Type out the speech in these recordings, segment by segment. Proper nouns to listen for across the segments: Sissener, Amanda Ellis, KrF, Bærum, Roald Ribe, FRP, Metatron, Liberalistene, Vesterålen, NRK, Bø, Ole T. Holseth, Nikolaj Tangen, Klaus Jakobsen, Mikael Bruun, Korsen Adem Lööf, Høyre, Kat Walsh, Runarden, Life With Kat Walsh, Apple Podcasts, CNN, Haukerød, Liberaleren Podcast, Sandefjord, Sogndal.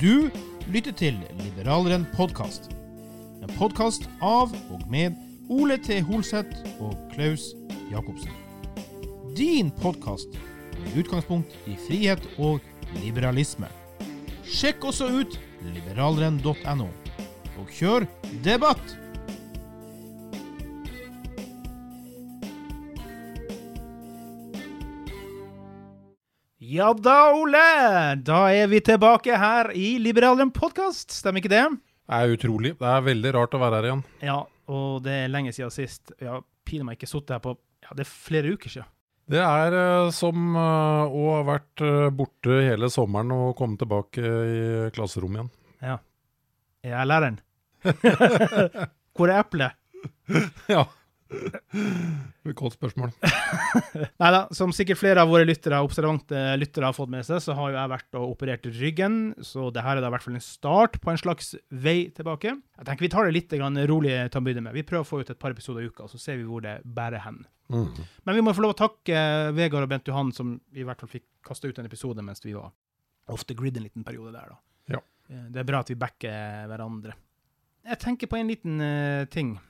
Du lytter til Liberaleren Podcast, en podcast av og med Ole T. Holseth og Klaus Jakobsen. Din podcast med utgangspunkt I frihet og liberalisme. Sjekk også ut liberaleren.no og kjør debatt! Ja da, Ole! Da vi tilbake her I Liberaleren Podcast, stemmer ikke det? Det utrolig. Det veldig rart å være her igjen. Ja, og det lenge siden sist. Jeg har piner meg ikke suttet her på det flere uker siden. Det som å ha vært borte hele sommeren og komme tilbake I klasserommet igjen. Ja. Jeg læreren. Hvor eplet? Ja. Godt spørsmål. Neida, som sikkert flere av våre lyttere, observante lyttere har fått med seg, så har jo jeg vært og operert ryggen, så det her da I hvert fall en start på en slags vei tilbake. Jeg tenker vi tar det litt rolig til å begynne med. Vi prøver å få ut et par episoder I uka, så ser vi hvor det bærer hen. Men vi må få lov å takke Vegard og Bent Johan, som I hvert fall fikk kastet ut en episode mens vi var off the grid en liten periode der da. Ja. Det bra at vi backer hverandre. Jeg tenker på en liten ting.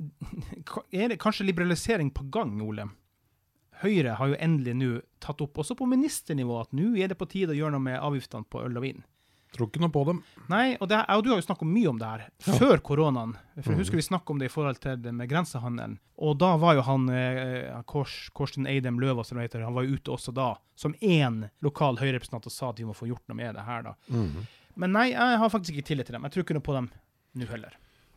Det kanskje liberalisering på gang, Ole? Høyre har jo endelig nå tatt opp, også på ministernivå, at nå det på tide å gjøre noe med avgiftene på øl og vin. Tror ikke noe på dem. Nei, og det, du har jo snakket mye om det her, før koronaen. For jeg husker vi snakket om det I forhold til det med grensehandelen. Og da var jo han, Korsen Adem Lööf, han var jo ute også da, som en lokal høyrepresentant og sa at vi må få gjort noe med det her da. Men nei, jeg har faktisk ikke tillit til dem. Jeg tror ikke noe på dem nå heller.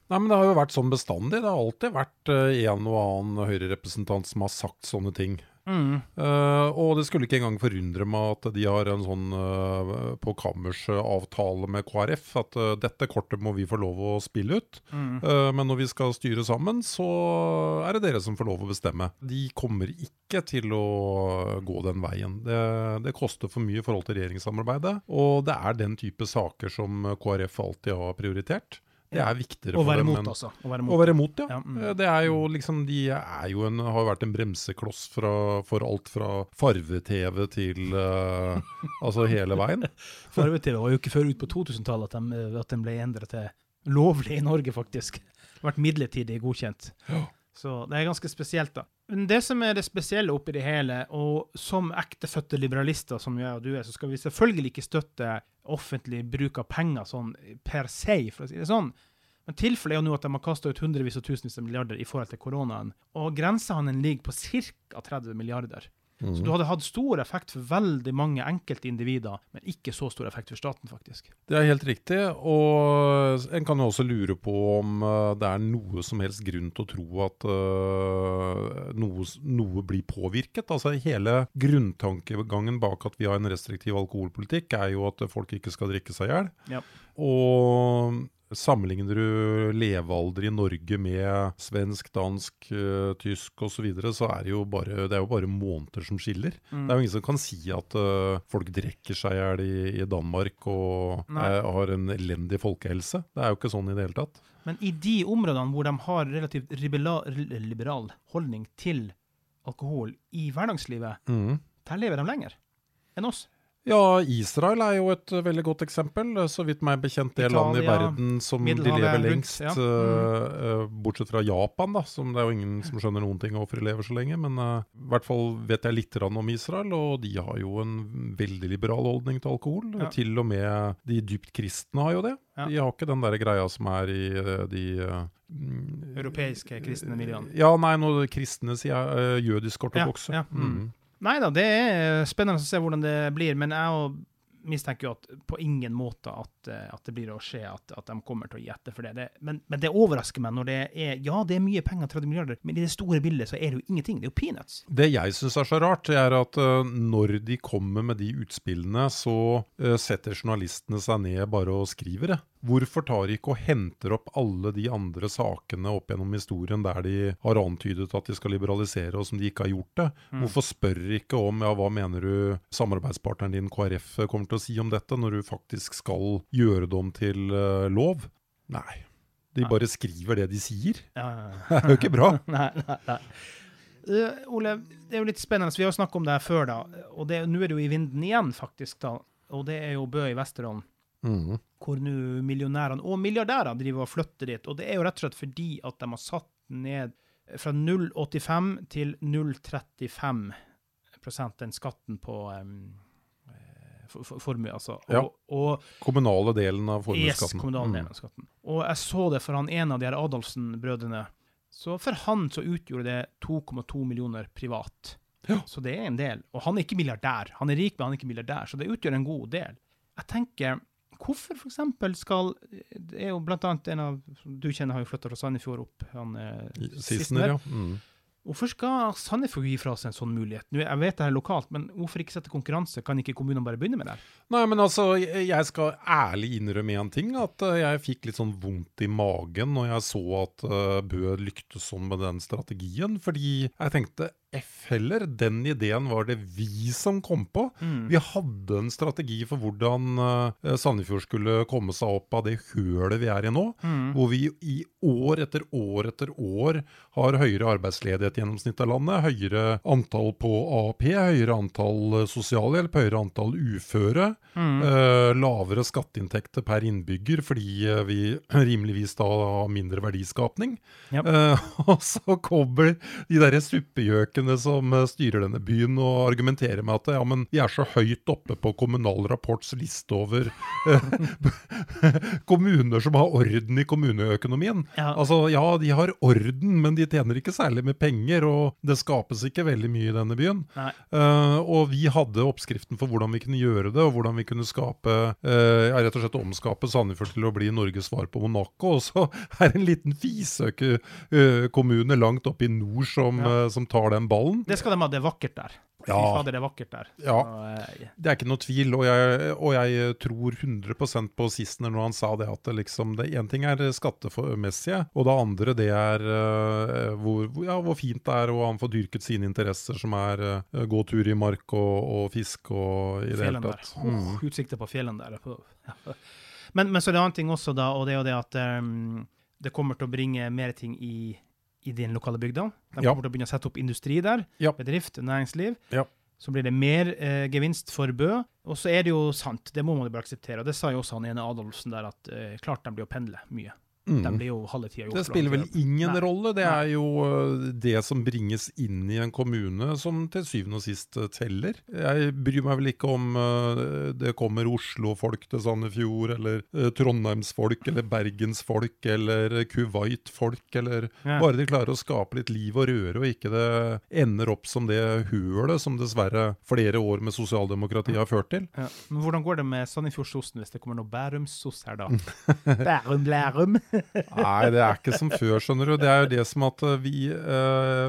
Nei, men det har jo vært sånn bestandig. Det har alltid vært en og annen høyrerepresentant som har sagt sånne ting. Og det skulle ikke engang forundre meg at de har en sånn på kammersavtale med KrF, at dette kortet må vi få lov å spille ut. Men når vi skal styre sammen, så det dere som får lov å bestemme. De kommer ikke til å gå den veien. Det koster for mye I forhold til regjeringssamarbeidet, og det den type saker som KrF alltid har prioritert. Det viktigere for dem. Å være imot, ja. Det jo liksom, de jo en, har vært en bremsekloss for alt fra farve-tv til altså hele veien. Farve-tv var jo ikke før ut på 2000-tallet at den ble endret til lovlig I Norge faktisk. Det har vært midlertidig godkjent. Så det ganske spesielt da. Men det som det spesielle oppe I det hele, og som ektefødte liberalister som jeg og du så skal vi selvfølgelig ikke støtte offentlig bruk av penger sånn per se, for å si det sånn. Men tilfellet jo nå at de har kastet ut hundrevis og tusenvis av milliarder I forhold til koronaen, og grensehandelen ligger på cirka 30 milliarder. Så du hadde hatt stor effekt for veldig mange enkelte individer, men ikke så stor effekt for staten faktisk. Det helt riktig, og en kan jo også lure på om det noe som helst grunn til å tro at noe blir påvirket. Altså hele grunntankegangen bak at vi har en restriktiv alkoholpolitikk jo at folk ikke skal drikke seg ihjel. Ja. Og Sammenligner du levealder i Norge med svensk, dansk, tysk og så videre, så det jo bare, det jo bare måneder som skiller. Mm. Det jo ingen som kan si at folk drekker seg her i Danmark og har en elendig folkehelse. Det jo ikke sånn i det hele tatt. Men i de områdene hvor de har relativt liberal holdning til alkohol i hverdagslivet, der lever de lenger enn oss. Ja, Israel jo et veldig godt eksempel, så vidt meg bekjent det Italia, land i verden som de lever lengst, ja. Bortsett fra Japan da, som det jo ingen som skjønner noen ting hvorfor de lever så lenge, men i hvert fall vet jeg litt om Israel, og de har jo en veldig liberal holdning til alkohol, ja. Til og med de dypt kristne har jo det. Ja. De har ikke den der greia som i de... Europeiske kristne miljøene. Ja, nei, når kristne sier jødisk ortodokse. Ja, ja. Neida, det spennende å se hvordan det blir, men jeg mistenker jo at på ingen måte at det blir å skje at de kommer til å gi etter for det. Men det overrasker meg når det ja, det mye penger, 30 milliarder, men i det store bildet så det jo ingenting, det jo peanuts. Det jeg synes så rart, det at når de kommer med de utspillene, så setter journalistene seg ned bare og skriver det. Hvorfor tar de ikke og henter opp alle de andre sakene opp gjennom historien der de har antydet at de skal liberalisere og som de ikke har gjort det? Hvorfor spør de ikke om, ja, hva mener du samarbeidspartneren din, KrF, kommer til å si om dette når du faktisk skal gjøre det om til lov? Nei, de bare skriver det de sier. Det jo ikke bra. Nei. Ole, det jo litt spennende, vi har snakket om det her før da, og nå det jo i vinden igjen faktisk da, og det jo Bø i Vesterålen. Hvor nå millionærene og milliardærer driver og flytter dit, og det jo rett og slett fordi at de har satt ned fra 0,85 til 0,35% den skatten på formue, altså. Og kommunale delen av formueskatten. Yes, kommunale delen av skatten. Og jeg så det for en av de her Adolfsen-brødrene, så for han så utgjorde det 2,2 millioner privat. Ja. Så det en del, og han ikke milliardær, han rik, men han ikke milliardær, så det utgjør en god del. Jeg tenker, hvorfor for eksempel skal, det jo blant annet en av, du kjenner har jo flyttet fra Sandefjord opp, han Sissener, ja. Hvorfor skal Sandefjord gi fra seg en sånn mulighet? Nå, jeg vet det her lokalt, men hvorfor ikke sette konkurranse? Kan ikke kommunen bare begynne med det? Nei, men altså, jeg skal ærlig innrømme en ting, at jeg fikk litt sånn vondt i magen når jeg så at Bø lyktes sånn med den strategien, fordi jeg tenkte, heller, den ideen var det vi som kom på. Vi hadde en strategi for hvordan Sandefjord skulle komme seg opp av det hølet vi i nå, hvor vi i år etter år etter år har høyere arbeidsledighet gjennom snitt av landet, høyere antall på AP, høyere antall sosialhjelp, høyere antall uføre, lavere skatteinntekter per innbygger, fordi vi rimeligvis da har mindre verdiskapning. Yep. Og så kommer de der suppegjøkene som styrer denne byen og argumenterer med at ja, men vi så høyt oppe på kommunal rapports liste over kommuner som har orden i kommuneøkonomien. Ja. Altså, ja, de har orden, men de tjener ikke særlig med penger, og det skapes ikke veldig mye i denne byen. Og vi hadde oppskriften for hvordan vi kunne gjøre det, og hvordan vi kunne skape, rett og slett omskape Sandefjord til å bli Norges svar på Monaco, og så en liten fisøke kommune langt oppe i nord som tar den ballen. Det skal de ha, det vakkert der. Ja. Fy fader, det vakkert der. Ja, det ikke noe tvil, og jeg tror 100% på Sissner når han sa det, at liksom, det en ting skattemessige, og det andre det hvor fint det og han får dyrket sine interesser som gå tur i mark og fisk og i det hele tatt. Utsikter på fjellen der. Men så det en annen ting også da, og det jo det at det kommer til å bringe mer ting i den lokale bygda. De kommer til å begynne å sette opp industri der, bedrift, næringsliv. Ja. Så blir det mer gevinst for Bø. Og så det jo sant, det må man jo bare akseptere. Og det sa jo også han ene Adolfsen der, at klart de blir å pendle mye. De blir jo halve tiden. Det spiller vel ingen rolle. Det jo det som bringes inn i en kommune som til syvende og sist teller. Jeg bryr meg vel ikke om det kommer Oslo-folk til Sandefjord, eller Trondheims-folk, eller Bergens-folk, eller Kuwait-folk, eller bare de klarer å skape litt liv og røre, og ikke det ender opp som det hølet som dessverre flere år med sosialdemokrati har ført til. Ja. Men hvordan går det med Sandefjord-sossen hvis det kommer noe Bærums-soss her da? Bærum-lærum! Nej, det är inte som för skönner och det är ju det som att vi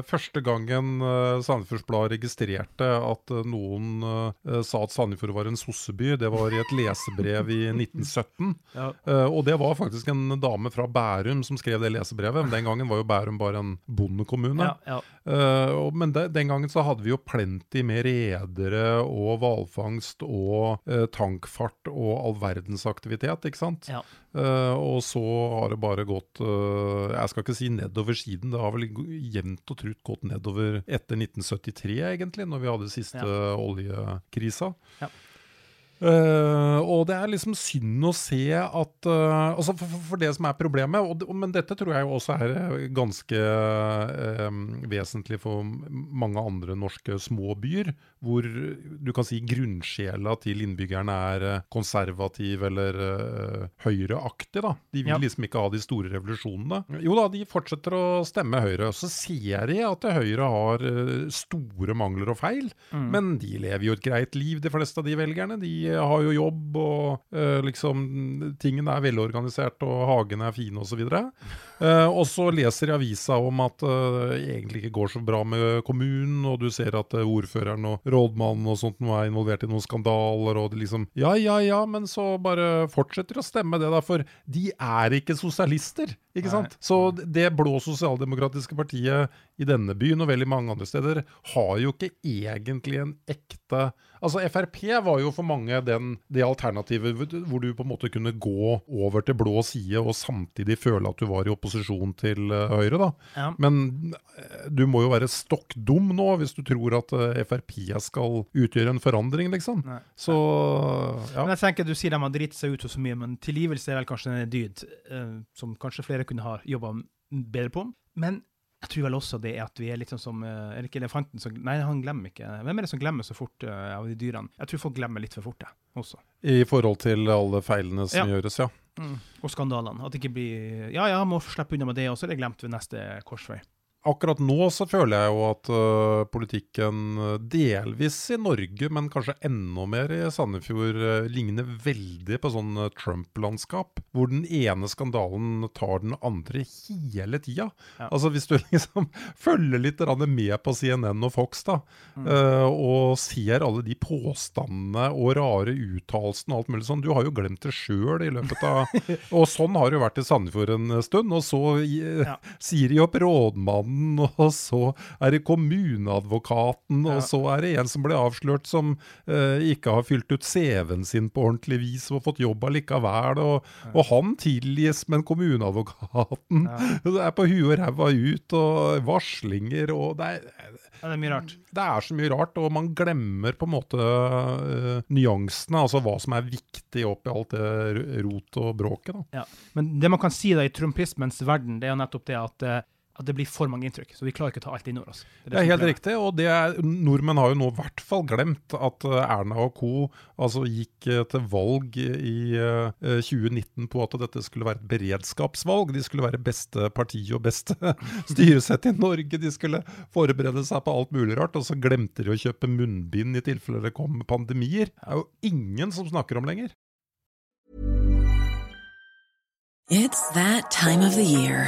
första gången Sandefjordsblad registrerade att någon sa att Sandefjord var en sosseby, det var I ett läsebrev I 1917. Ja. Och det var faktiskt en dame från Bærum som skrev det läsebrevet. Men den gången var ju Bærum bara en bondekommune. Ja, ja. Men den gången så hade vi ju plenty med redare och valfangst och tankfart och all verdens aktivitet, ikke sant? Ja. Och så har det bara gått jag ska inte säga si nedover siden, det har väl jämnt och trutt gått nedover efter 1973 egentligen när vi hade sista ja. Oljekrisen. Ja. Och det är liksom synd att se att alltså för det som är problemet och men detta tror jag också är ganska väsentligt för många andra norska småbyar hvor du kan si grundsjela till innbyggarna är konservativ eller høyreaktig då. De vill ja. Liksom inte ha de stora revolutionerna. Jo då, de fortsätter att stämma høyre så ser jag att det høyre har stora mangler och fel, men de lever ju ett grejt liv de flesta av de väljarna. De har ju jobb och liksom tingen är välorganiserat och hagen är fin och så vidare. Och så läser jag avisa om att egentligen inte går så bra med kommunen och du ser att ordföranden och rådmannen och sånt nu är involverad I någon skandaler och det liksom ja men så bara fortsätter att stämma det där för de är inte socialister, inte sant? Så det blå socialdemokratiska partiet I denna byn och väldigt många andra städer har ju inte egentligen äkta alltså FRP var ju för många den det alternativet hvor du på en måte kunde gå över till blå sida och samtidigt føle att du var I opposition till høyre då. Ja. Men du må ju vara stockdum nu hvis du tror att FRP ska utgöra en förändring liksom. Nej. Så ja. Men jag tänker du ser där man dritt sig ut och så mycket men tillgivelse är väl kanske en dyd som kanske flera kunde ha jobbat bättre på. Men jag tror väl också det är att vi är liksom som eller elefanten som nej han glömmer inte. Vem är det som glömmer så fort av de dyran? Jag tror folk glömmer lite för fort det också. I förhåll till alla felen som görs ja. Och skandalen att det inte blir jag måste släppa undan med det och så det glömt vi nästa korsväg. Akkurat nu så føler jag ju att politiken delvis I Norge men kanske ännu mer I Sandefjord ligner väldigt på sån Trump-landskap hvor den ene skandalen tar den andra hela tiden. Ja. Altså hvis du liksom følger lite grann med på CNN och Fox då och ser alla de påståendena och rare uttalelserna allt möjligt sån du har ju glömt det själv I løpet av och sån har det varit I Sandefjord en stund och så sier de opp rådmannen och så är det kommunadvokaten och så är det en som blev avslöjad som inte har fyllt ut CV:n sin på ordentlig vis och fått jobba likaväl och han tillges men kommunadvokaten det är på hur räva ut och varslinger och det är mycket rart. Det är så mycket rart och man glömmer på något nyanserna alltså vad som är viktigt upp I allt det rot och bråket då. Ja. Men det man kan se si där I trumpismens världen det är nettopp det att att det blir för många intryck så vi klarar inte att ta allt in över oss. Det är helt riktigt och det norrmän har ju nog I vart fall glömt att Erna och Co alltså gick till valg I 2019 på att detta skulle vara ett beredskapsvalg. De skulle vara bästa parti och bästa styresett I Norge. De skulle förbereda sig på allt möjligt rart och så glömde de att köpa munbind I tillfälle det kom pandemier. Det är ju ingen som snackar om längre. It's that time of the year.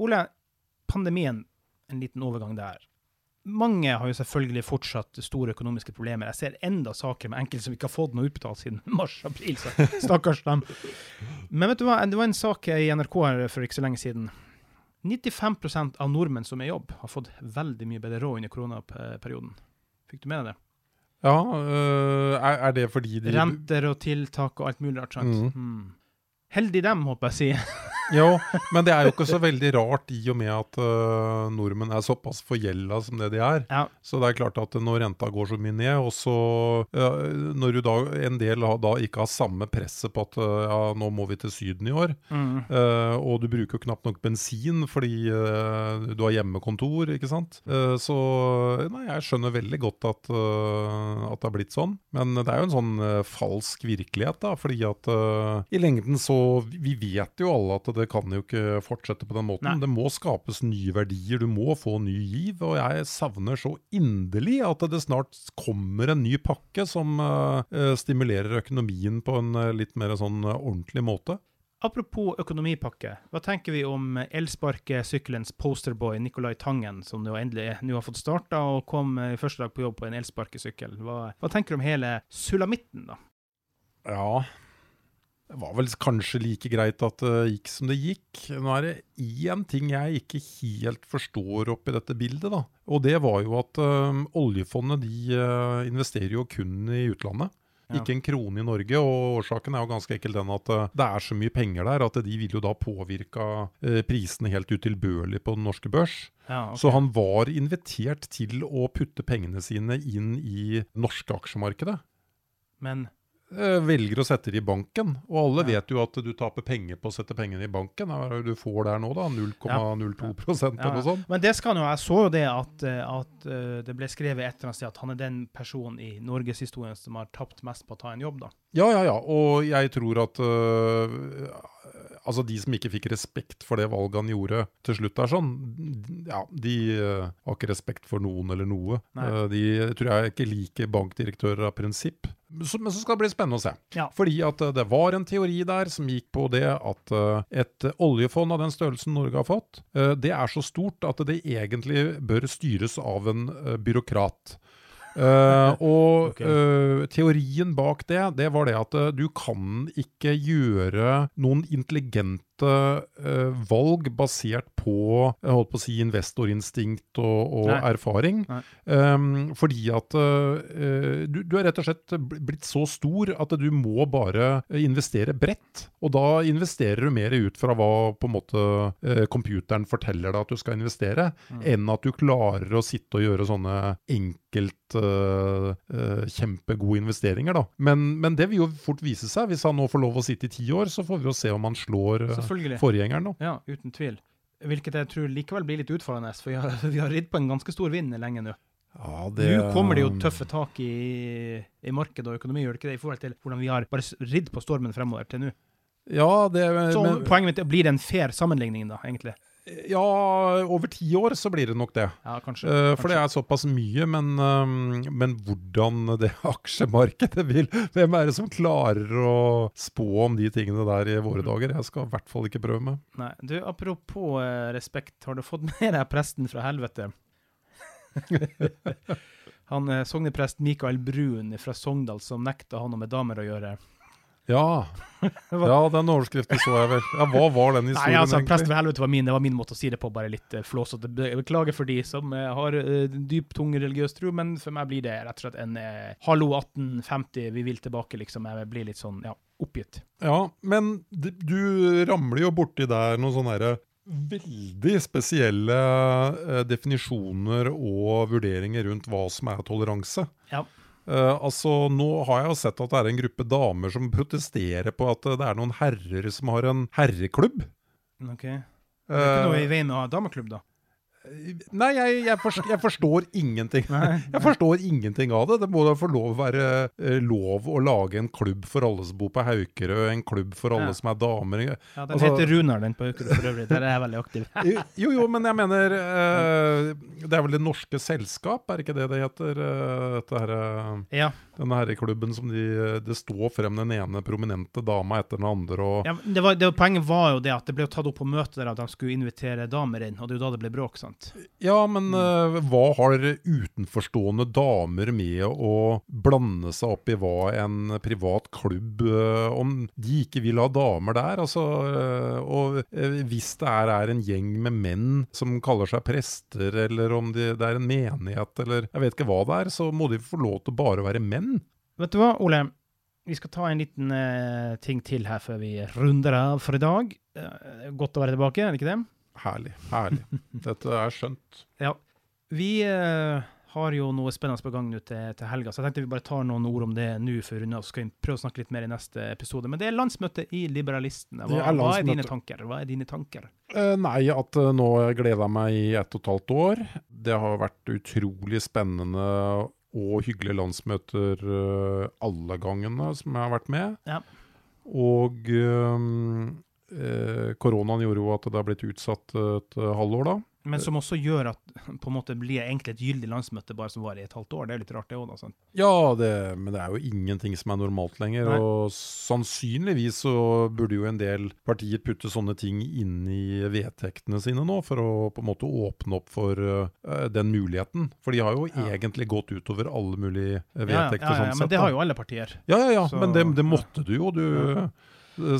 Ole, pandemien, en liten overgang der. Mange har jo selvfølgelig fortsatt store økonomiske problemer. Jeg ser enda saker med enkelte som ikke har fått noe utbetalt siden mars-april, så stakkars dem. Men vet du hva, det var en sak I NRK her for ikke så lenge siden. 95% av nordmenn som I jobb har fått veldig mye bedre råd under koronaperioden. Fikk du med deg det? Ja, det fordi de... Renter og tiltak og alt mulig rart, sant? Heldig dem, håper jeg si. Jo, men det jo ikke så veldig rart I og med at nordmenn såpass forgjelda som det de ja. Så det klart at når renta går så mye ned, og så når du da, en del da ikke har samme presset på at ja, nå må vi til syden I år, og du bruker jo knapt nok bensin fordi du har hjemmekontor, ikke sant? Så nei, jeg skjønner veldig godt at det har blitt sånn, men det jo en sånn falsk virkelighet da, fordi at I lengden så, vi vet jo alle at det kan jo ikke fortsette på den måten. Nei. Det må skapes nye verdier, du må få ny giv, og jeg savner så inderlig at det snart kommer en ny pakke som stimulerer økonomien på en litt mer sånn ordentlig måte. Apropos økonomipakke, hva tenker vi om elsparkesykkelens posterboy Nikolaj Tangen, som nå endelig nå har fått startet og kom første dag på jobb på en elsparkesykkel? Hva tenker du om hele sulamitten da? Ja... Det var vel kanskje like greit at det gikk som det gikk. Nå det en ting jeg ikke helt forstår opp I dette bildet da, og det var jo at oljefondet de investerer jo kun I utlandet. Ja. Ikke en krone I Norge, og årsaken jo ganske ekkelt den at det så mye penger der at de vil jo da påvirke prisene helt utilbørlig på den norske børs. Ja, okay. Så han var invitert til å putte pengene sine inn I norske aksjemarkedet. Men... velger å sette det I banken, og alle vet jo at du taper penger på å sette pengene I banken. Du får der nå da, 0,02% eller noe sånt. Men det skal jo, jeg så jo det at det ble skrevet etter at han den personen I Norges historien som har tapt mest på å ta en jobb da. Ja, og jeg tror at altså de som ikke fikk respekt for det valget han gjorde til slutt sånn, ja, de har ikke respekt for noen eller noe. De tror jeg ikke liker bankdirektører av prinsipp. Men så skal det bli spennende å se. Ja. Fordi at det var en teori der som gikk på det at et oljefond av den størrelsen Norge har fått, det så stort at det egentlig bør styres av en byråkrat. Og teorien bak det var det at du kan ikke gjøre noen intelligente valg basert på, holdt på å si, investorinstinkt og erfaring. Fordi at du rett og slett blitt så stor at du må bare investere bredt, og da investerer du mer ut fra hva på en måte computeren forteller deg at du skal investere, enn at du klarer å sitte og gjøre sånne kjempegode investeringer da. Men det vil jo fort vise seg. Hvis han nå får lov å sitte I 10 år, så får vi jo se om han slår forgjengeren da. Ja, uten tvil. Hvilket jeg tror likevel blir litt utfordrende, for vi har ridd på en ganske stor vinn lenge nå. Ja, nå kommer det jo tøffe tak i marked og økonomi, gjør det ikke det I forhold til hvordan vi har bare ridd på stormen fremover til nå? Ja, så poenget mitt blir det en fair sammenligning da, egentlig. Ja, over 10 år så blir det nok det. Ja, kanskje, for det såpass mye, men hvordan det aksjemarkedet vil, hvem det som klarer å spå om de tingene der i våre dager? Jeg skal i hvert fall ikke prøve med. Nei, du, apropos respekt, har du fått med deg presten fra helvete? Han sogneprest Mikael Bruun fra Sogndal som nekta han og med damer å gjøre. Ja. Ja, den overskriften så jeg vel. Ja, hva var den historien? Nei, altså, presten for helvete var min måte å si det på, bare litt flåsete. Beklager for de som har dyp, tung religiøs tro, men for meg blir det rett og slett en hallo 1850, vi vil tilbake, liksom. Jeg blir litt sånn, ja, oppgitt. Ja, men du ramler jo borti der noen sånne her veldig spesielle definisjoner og vurderinger rundt hva som toleranse. Ja. Altså, nå har jeg jo sett at det en gruppe damer som protesterer på at det noen herrer som har en herreklubb. Ok. Det ikke noe i veien å ha dameklubb da? Nei, jeg forstår ingenting. Jeg forstår ingenting av det. Det må da få lov å lage en klubb for alle som bor på Haukerød, en klubb for alle som damer. Ja, den altså, heter Runarden på Haukerød for øvrig. Der jeg veldig aktiv. Jo, men jeg mener, det vel det norske selskap, ikke det det heter? Ja. Denne her klubben som det står frem den ene prominente dama etter den andre. Og... Ja, poenget var jo det at det ble tatt opp på møtet der at de skulle invitere damer inn, og det jo da det ble bråk, sant? Ja, men hva har utenforstående damer med å blande seg opp i hva en privat klubb om de ikke vil ha damer der? Altså, og hvis det er en gjeng med menn som kaller seg prester, eller om det en menighet, eller jeg vet ikke hva det så må de få lov til å bare være menn. Vet du hva, Ole? Vi skal ta en liten ting til her før vi runder av for i dag. Godt å være tilbake, er det ikke det? Herlig, herlig. Dette skjønt. Ja, vi har jo noe spennende på gang nå til helga, så jeg tenkte vi bare tar noen ord om det nå før unna, så skal vi prøve å snakke litt mer i neste episode. Men det landsmøtet i Liberalistene. Hva dine tanker? Nei, at nå gleder jeg meg i 1,5 år. Det har vært utrolig spennende og hyggelige landsmøter alle gangene som jeg har vært med. Ja. Og... koronaen gjorde jo at det har blitt utsatt et halvår da. Men som også gjør at på en måte blir egentlig et gyldig landsmøte bare som var i 1,5 år. Det jo litt rart det også da, sant? Ja, men det jo ingenting som normalt lenger. Nei. Og sannsynligvis så burde jo en del partier putte sånne ting inn i vedtektene sine nå for å på en måte åpne opp for den muligheten. For de har jo egentlig gått ut over alle mulige vedtekter. Ja, men det har jo alle partier. Ja, så... men det måtte du jo.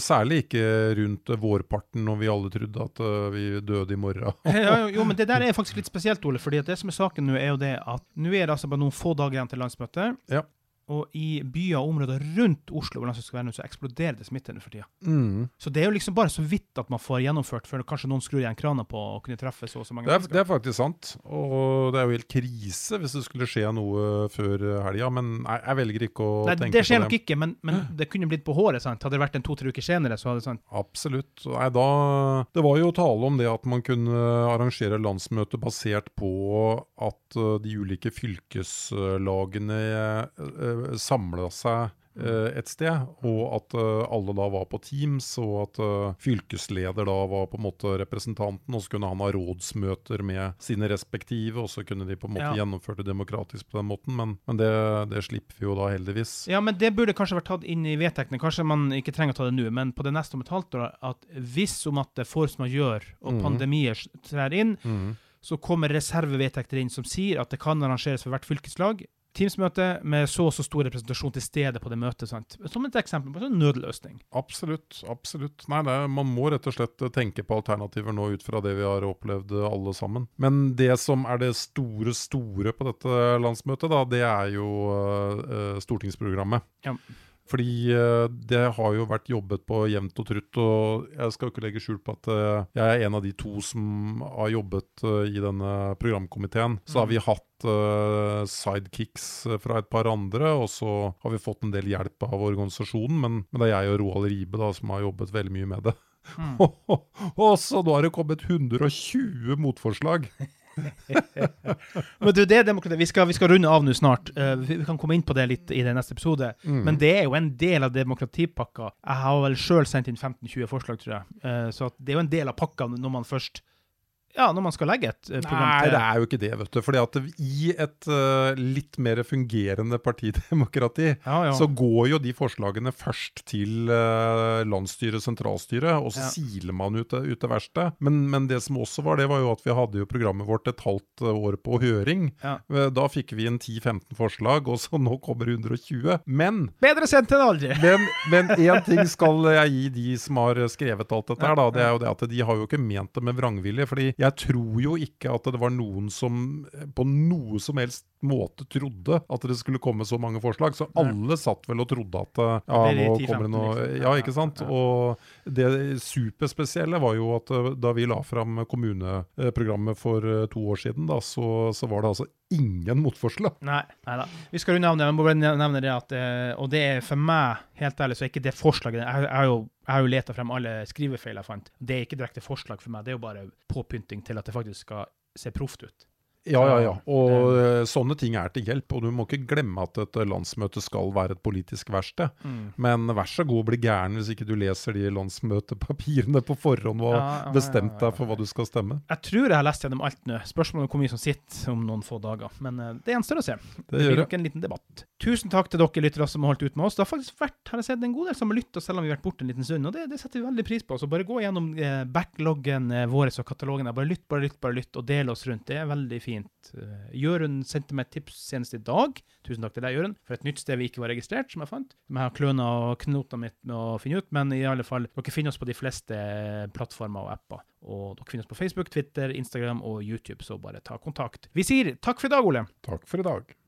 Særlig ikke rundt vårparten når vi alle trodde at vi døde i morgen. Jo, men det der faktisk litt spesielt, Ole, fordi at det som saken nå jo det at nå det altså bare noen få dager igjen til landsmøtet, ja. Og i byer og områder rundt Oslo hvor landsmøtet skal være nå, så eksploderer det smittene for tida. Så det jo liksom bare så vidt at man får gjennomført før kanskje noen skrur igjen krana på og kunne treffe så og så mange mennesker. Det faktisk sant, og det jo helt krise hvis det skulle skje noe før helgen, men jeg velger ikke å tenke på det. Det skjer nok ikke, men det kunne blitt på håret, sant? Hadde det vært en 2-3 uker senere, så hadde det sant. Absolutt. Nei, da, det var jo tale om det at man kunne arrangere landsmøte basert på at de ulike fylkeslagene samlet seg et sted, og at alle da var på Teams, og at fylkesleder da var på en måte representanten, og så kunne han ha rådsmøter med sine respektive, og så kunne de på en måte gjennomføre det demokratisk på den måten, men det slipper vi jo da heldigvis. Ja, men det burde kanskje vært tatt inn i vedtektene, kanskje man ikke trenger å ta det nå, men på det neste om et halvt år, at hvis om at det får som man gjør, og pandemier trær inn, så kommer reservevedtekter inn som sier at det kan arrangeres for hvert fylkeslag, Teams-møte med så stor representasjon til stede på det møtet, sant? Som et eksempel på en nødløsning. Absolutt. Nei, man må rett og slett tenke på alternativer nå ut fra det vi har opplevd alle sammen. Men det som det store på dette landsmøtet, da, det jo stortingsprogrammet. Ja. Fordi det har jo vært jobbet på jevnt og trutt, og jeg skal ikke legge skjul på at jeg en av de 2 som har jobbet i denne programkomiteen. Så har vi hatt sidekicks fra et par andre, og så har vi fått en del hjelp av organisasjonen, men det jeg og Roald Ribe da, som har jobbet veldig mye med det. Og så da har det kommet 120 motforslag. Men du, det er demokrati. Vi skal runde av nå snart. Vi kan komme inn på det litt i det neste episode. Men det jo en del av demokratipakka. Jeg har vel selv sendt inn 15-20 forslag, tror jeg. Så det jo en del av pakka når man først Ja, når man skal legge et program til... Nei, det er jo ikke det, vet du. Fordi at i et litt mer fungerende partidemokrati, så går jo de forslagene først til landstyret, sentralstyret, og så siler man ut det verste. Men det som også var jo at vi hadde jo programmet vårt et halvt år på høring. Ja. Da fikk vi en 10-15 forslag, og så nå kommer 120. Men... Bedre sent enn aldri! Men en ting skal jeg gi de som har skrevet alt dette her, da, det er jo det at de har jo ikke ment det med vrangvilje, fordi jeg tror jo ikke at det var noen som på noe som helst måte trodde at det skulle komme så mange forslag, så alle satt vel og trodde at nå kommer det noe... Ja, ikke sant? Og det superspesielle var jo at da vi la frem kommuneprogrammet for 2 år siden, da, så var det altså ingen motforslag. Nei da. Vi skal jo nevne det at, og det er for meg, helt ærlig, så er ikke det forslaget, jeg har jo letet frem alle skrivefeiler jeg fant. Det er ikke direkte forslag for meg, det er jo bare påpynting til at det faktisk skal se proft ut. Ja. Og sånne ting er til hjelp, og du må ikke glemme at et landsmøte skal være et politisk verksted. Men vær så god å bli gæren hvis ikke du leser de landsmøtepapirene på forhånd og bestemt deg for hva du skal stemme. Jeg tror jeg har lest gjennom alt nå. Spørsmålet kommer mye som sitter om noen få dager, men det er en større å se. Det blir nok en liten debatt. Tusen takk til dere lyttere som har holdt ut med oss. Det har faktisk vært en god del som har lyttet, selv om vi har vært borte en liten stund, og det setter vi veldig pris på. Så bare gå gjennom backloggen våre og katalogen. Bare lytt, og del oss rundt. Det er veldig fint. Jørgen sendte meg tips senest i dag. Tusen takk til deg, Jørgen, for et nytt sted vi ikke var registrert, som jeg fant. Jeg har klønet og knotet mitt med å finne ut, men i alle fall, dere finner oss på de fleste plattformer og apper. Og dere finner oss på Facebook, Twitter, Instagram og YouTube, så bare ta kontakt. Vi sier takk for i dag, Ole. Takk for i dag.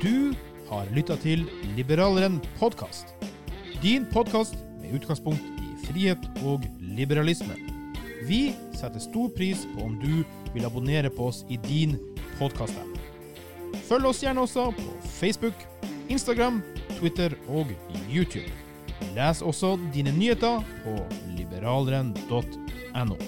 Du har lyttet til Liberaleren Podcast. Din podcast med utgangspunkt frihet og liberalisme. Vi setter stor pris på om du vil abonnere på oss i din podcast-app. Følg oss gjerne også på Facebook, Instagram, Twitter og YouTube. Les også dine nyheter på liberaleren.no.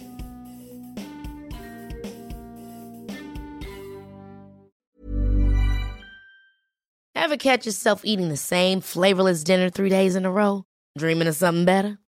Ever catch yourself eating the same flavorless dinner 3 days in a row? Dreaming of something better?